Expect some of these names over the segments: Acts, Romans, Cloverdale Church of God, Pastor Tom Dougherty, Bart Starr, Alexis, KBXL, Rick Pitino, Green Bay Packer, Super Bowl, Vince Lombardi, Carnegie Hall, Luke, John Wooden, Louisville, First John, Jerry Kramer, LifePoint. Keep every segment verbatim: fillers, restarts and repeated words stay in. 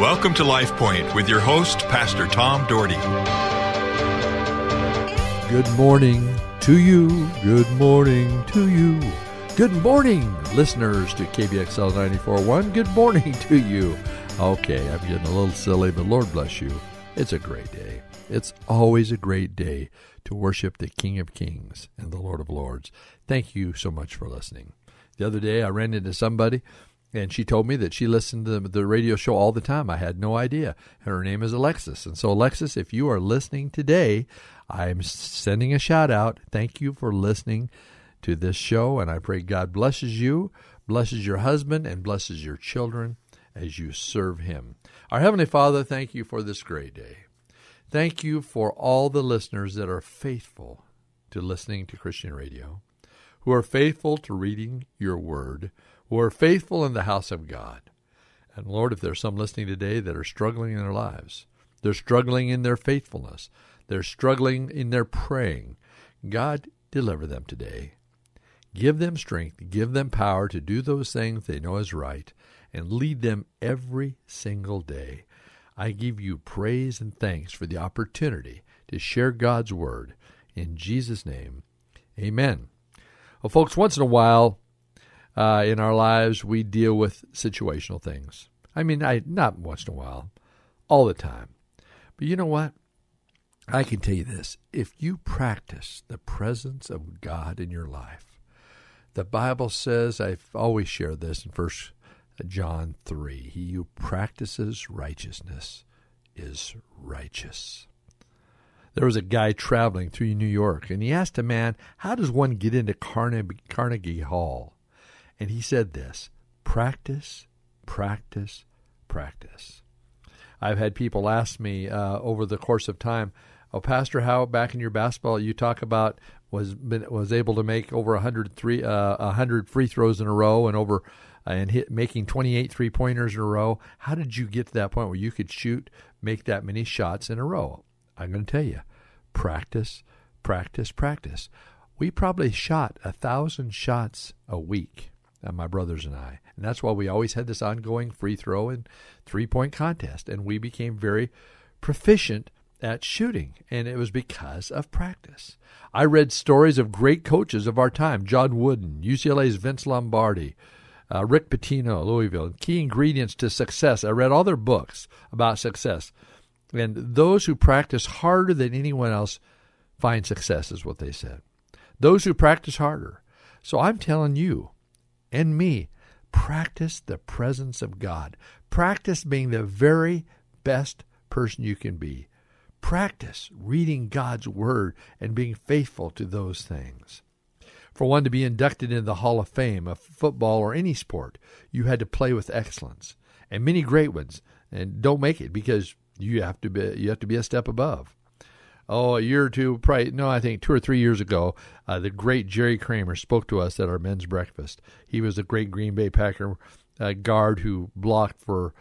Welcome to LifePoint with your host, Pastor Tom Dougherty. Good morning to you. Good morning to you. Good morning, listeners to K B X L ninety-four point one. Good morning to you. Okay, I'm getting a little silly, but Lord bless you. It's a great day. It's always a great day to worship the King of Kings and the Lord of Lords. Thank you so much for listening. The other day I ran into somebody, and she told me that she listened to the radio show all the time. I had no idea. Her name is Alexis. And so, Alexis, if you are listening today, I'm sending a shout-out. Thank you for listening to this show, and I pray God blesses you, blesses your husband, and blesses your children as you serve Him. Our Heavenly Father, thank you for this great day. Thank you for all the listeners that are faithful to listening to Christian radio, who are faithful to reading your word, who are faithful in the house of God. And Lord, if there's some listening today that are struggling in their lives, they're struggling in their faithfulness, they're struggling in their praying, God, deliver them today. Give them strength, give them power to do those things they know is right, and lead them every single day. I give you praise and thanks for the opportunity to share God's word. In Jesus' name, amen. Well, folks, once in a while, Uh, in our lives, we deal with situational things. I mean, I not once in a while, all the time. But you know what? I can tell you this. If you practice the presence of God in your life, the Bible says, I've always shared this in First John three, he who practices righteousness is righteous. There was a guy traveling through New York, and he asked a man, how does one get into Carnegie, Carnegie Hall? And he said this, practice, practice, practice. I've had people ask me uh, over the course of time, oh, Pastor, how back in your basketball you talk about was been, was able to make over one hundred, three, uh, one hundred free throws in a row and over uh, and hit making twenty-eight three-pointers in a row. How did you get to that point where you could shoot, make that many shots in a row? I'm going to tell you, practice, practice, practice. We probably shot a thousand shots a week. Uh, my brothers and I. And that's why we always had this ongoing free throw and three-point contest. And we became very proficient at shooting. And it was because of practice. I read stories of great coaches of our time. John Wooden, U C L A's Vince Lombardi, uh, Rick Pitino, Louisville. Key Ingredients to Success. I read all their books about success. And those who practice harder than anyone else find success is what they said. Those who practice harder. So I'm telling you, and me, practice the presence of God. Practice being the very best person you can be. Practice reading God's Word and being faithful to those things. For one to be inducted into the Hall of Fame of football or any sport, you had to play with excellence. And many great ones and don't make it because you have to be, you have to be a step above. Oh, a year or two, probably, no, I think two or three years ago, uh, the great Jerry Kramer spoke to us at our men's breakfast. He was the great Green Bay Packer uh, guard who blocked for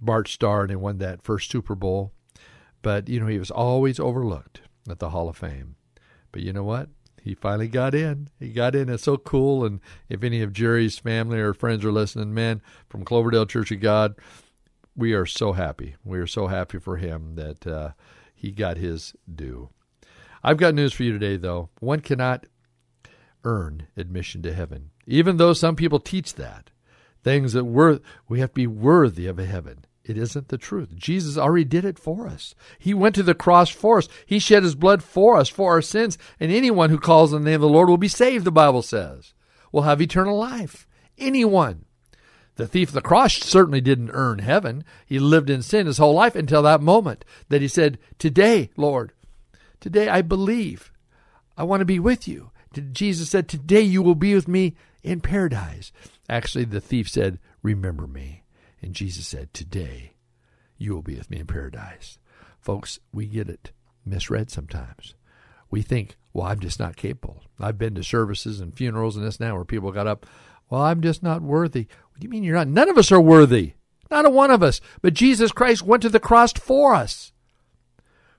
Bart Starr and won that first Super Bowl. But, you know, he was always overlooked at the Hall of Fame. But you know what? He finally got in. He got in. It's so cool. And if any of Jerry's family or friends are listening, man, from Cloverdale Church of God, we are so happy. We are so happy for him that uh he got his due. I've got news for you today, though. One cannot earn admission to heaven, even though some people teach that. Things that we're, we have to be worthy of heaven. It isn't the truth. Jesus already did it for us. He went to the cross for us. He shed his blood for us, for our sins. And anyone who calls on the name of the Lord will be saved, the Bible says. Will have eternal life. Anyone. The thief of the cross certainly didn't earn heaven. He lived in sin his whole life until that moment that he said, today, Lord, today I believe. I want to be with you. Jesus said, today you will be with me in paradise. Actually, the thief said, remember me. And Jesus said, today you will be with me in paradise. Folks, we get it misread sometimes. We think, well, I'm just not capable. I've been to services and funerals and this now where people got up, well, I'm just not worthy. What do you mean you're not? None of us are worthy. Not a one of us. But Jesus Christ went to the cross for us,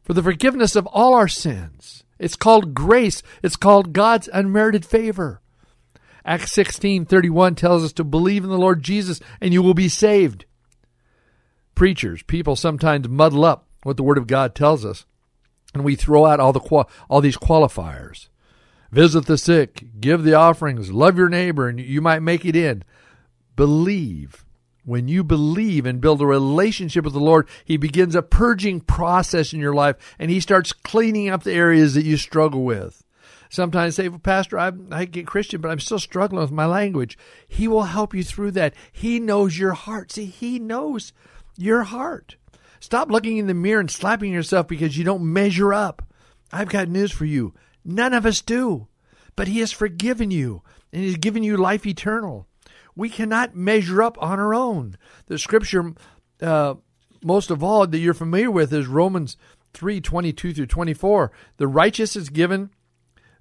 for the forgiveness of all our sins. It's called grace. It's called God's unmerited favor. Acts sixteen thirty-one tells us to believe in the Lord Jesus and you will be saved. preachers, people sometimes muddle up what the Word of God tells us, and we throw out all the all these qualifiers. Visit the sick, give the offerings, love your neighbor, and you might make it in. Believe. When you believe and build a relationship with the Lord, He begins a purging process in your life, and He starts cleaning up the areas that you struggle with. Sometimes say, well, Pastor, I'm, I get Christian, but I'm still struggling with my language. He will help you through that. He knows your heart. See, He knows your heart. Stop looking in the mirror and slapping yourself because you don't measure up. I've got news for you. None of us do, but He has forgiven you, and He's given you life eternal. We cannot measure up on our own. The scripture, uh, most of all, that you're familiar with is Romans three, twenty-two through twenty-four. The righteous is given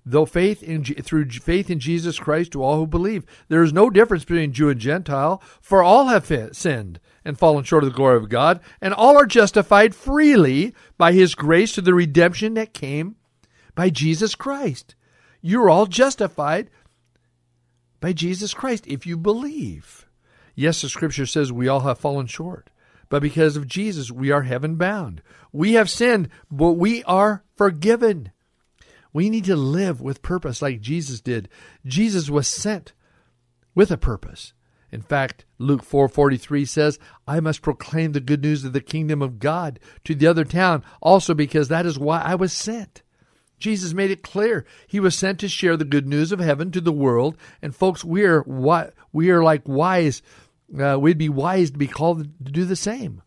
though faith in, through faith in Jesus Christ to all who believe. There is no difference between Jew and Gentile, for all have sinned and fallen short of the glory of God, and all are justified freely by His grace through the redemption that came by Jesus Christ. You're all justified by Jesus Christ if you believe. Yes, the scripture says we all have fallen short, but because of Jesus, we are heaven bound. We have sinned, but we are forgiven. We need to live with purpose like Jesus did. Jesus was sent with a purpose. In fact, Luke four forty-three says, I must proclaim the good news of the kingdom of God to the other town also, because that is why I was sent. Jesus made it clear He was sent to share the good news of heaven to the world. And folks, we are we are like wise. Uh, we'd be wise to be called to do the same.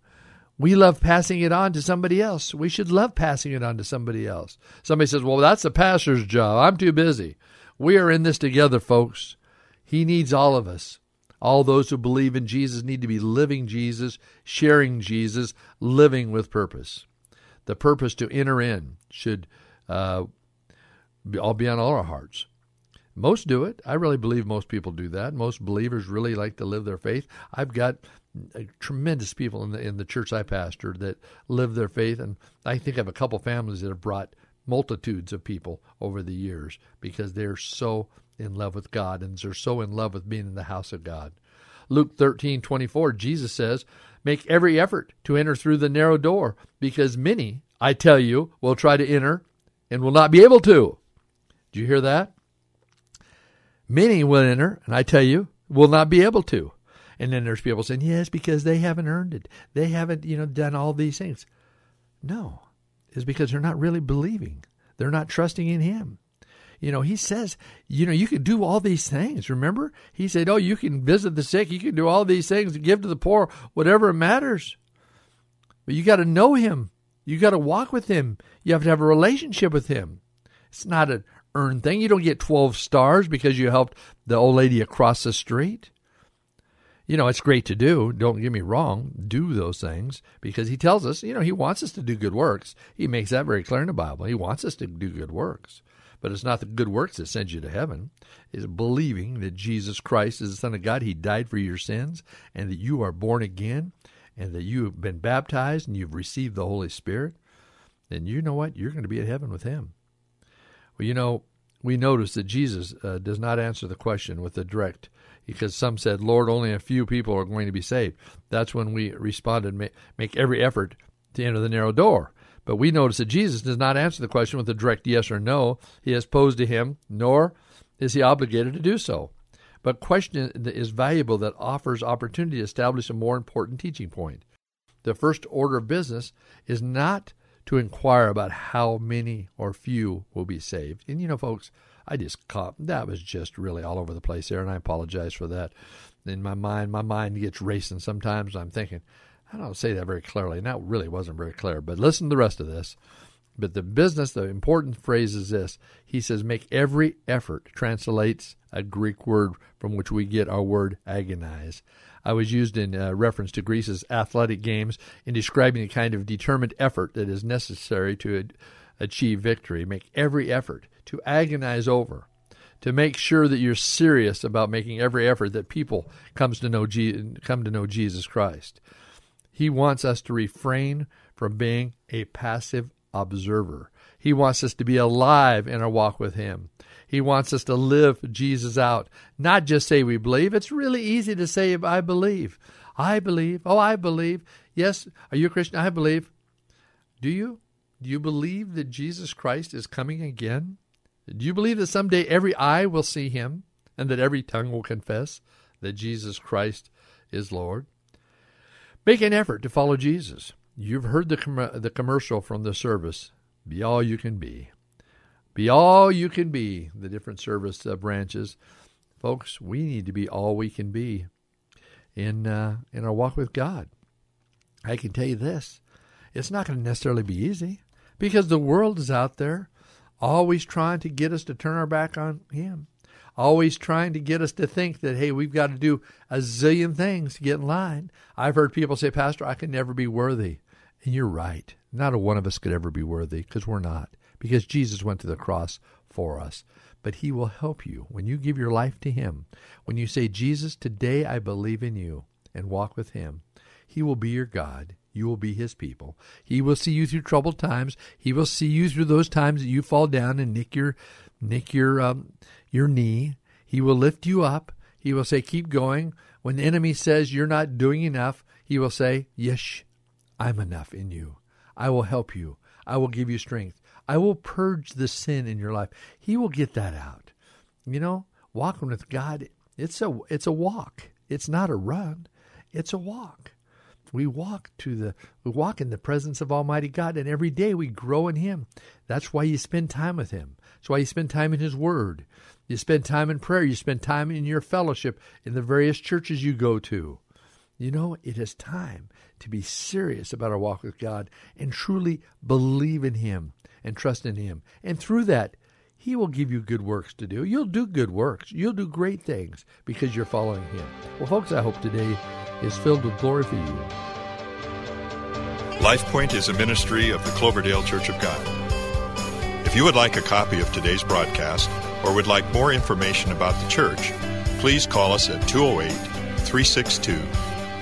We love passing it on to somebody else. We should love passing it on to somebody else. Somebody says, well, that's the pastor's job. I'm too busy. We are in this together, folks. He needs all of us. All those who believe in Jesus need to be living Jesus, sharing Jesus, living with purpose. The purpose to enter in should Uh, I'll be on all our hearts. Most do it. I really believe most people do that. Most believers really like to live their faith. I've got uh, tremendous people in the in the church I pastor that live their faith, and I think I have a couple families that have brought multitudes of people over the years because they're so in love with God and they're so in love with being in the house of God. Luke thirteen twenty-four, Jesus says, "Make every effort to enter through the narrow door, because many, I tell you, will try to enter and will not be able to." Do you hear that? Many will enter, and I tell you, will not be able to. And then there's people saying, yes, because they haven't earned it. They haven't, you know, done all these things. No, it's because they're not really believing. They're not trusting in Him. You know, He says, you know, you can do all these things. Remember? He said, oh, you can visit the sick. You can do all these things, give to the poor, whatever matters. But you got to know Him. You got to walk with Him. You have to have a relationship with Him. It's not an earned thing. You don't get twelve stars because you helped the old lady across the street. You know, it's great to do. Don't get me wrong. Do those things because He tells us, you know, He wants us to do good works. He makes that very clear in the Bible. He wants us to do good works. But it's not the good works that send you to heaven. It's believing that Jesus Christ is the Son of God. He died for your sins and that you are born again, and that you have been baptized and you've received the Holy Spirit, then you know what? You're going to be in heaven with Him. Well, you know, we notice that Jesus uh, does not answer the question with a direct, because some said, Lord, only a few people are going to be saved. That's when we responded, make, make every effort to enter the narrow door. But we notice that Jesus does not answer the question with a direct yes or no. He has posed to him, nor is he obligated to do so. But question is valuable that offers opportunity to establish a more important teaching point. The first order of business is not to inquire about how many or few will be saved. And you know, folks, I just caught, that was just really all over the place there, and I apologize for that. In my mind, my mind gets racing sometimes, and I'm thinking, I don't say that very clearly, and that really wasn't very clear, but listen to the rest of this. But the business, the important phrase is this. He says, make every effort, translates a Greek word from which we get our word agonize. I was used in uh, reference to Greece's athletic games in describing the kind of determined effort that is necessary to ad- achieve victory. Make every effort to agonize over, to make sure that you're serious about making every effort that people comes to know Je- come to know Jesus Christ. He wants us to refrain from being a passive observer. He wants us to be alive in our walk with Him. He wants us to live Jesus out, not just say we believe. It's really easy to say I believe. I believe. Oh, I believe. Yes. Are you a Christian? I believe. Do you? Do you believe that Jesus Christ is coming again? Do you believe that someday every eye will see him and that every tongue will confess that Jesus Christ is Lord? Make an effort to follow Jesus. You've heard the com- the commercial from the service, Be All You Can Be. Be all you can be, the different service uh, branches. Folks, we need to be all we can be in uh, in our walk with God. I can tell you this, it's not going to necessarily be easy because the world is out there always trying to get us to turn our back on him, always trying to get us to think that, hey, we've got to do a zillion things to get in line. I've heard people say, Pastor, I can never be worthy. And you're right. Not a one of us could ever be worthy because we're not, because Jesus went to the cross for us. But he will help you when you give your life to him. When you say, Jesus, today I believe in you, and walk with him, he will be your God. You will be his people. He will see you through troubled times. He will see you through those times that you fall down and nick your nick your um, your knee. He will lift you up. He will say, keep going. When the enemy says you're not doing enough, he will say, yes, I'm enough in you. I will help you. I will give you strength. I will purge the sin in your life. He will get that out. You know, walking with God, it's a it's a walk. It's not a run. It's a walk. We walk to the we walk in the presence of Almighty God, and every day we grow in him. That's why you spend time with him. That's why you spend time in his word. You spend time in prayer. You spend time in your fellowship in the various churches you go to. You know, it is time to be serious about our walk with God and truly believe in him and trust in him. And through that, he will give you good works to do. You'll do good works. You'll do great things because you're following him. Well, folks, I hope today is filled with glory for you. LifePoint is a ministry of the Cloverdale Church of God. If you would like a copy of today's broadcast or would like more information about the church, please call us at two oh eight, three six two, one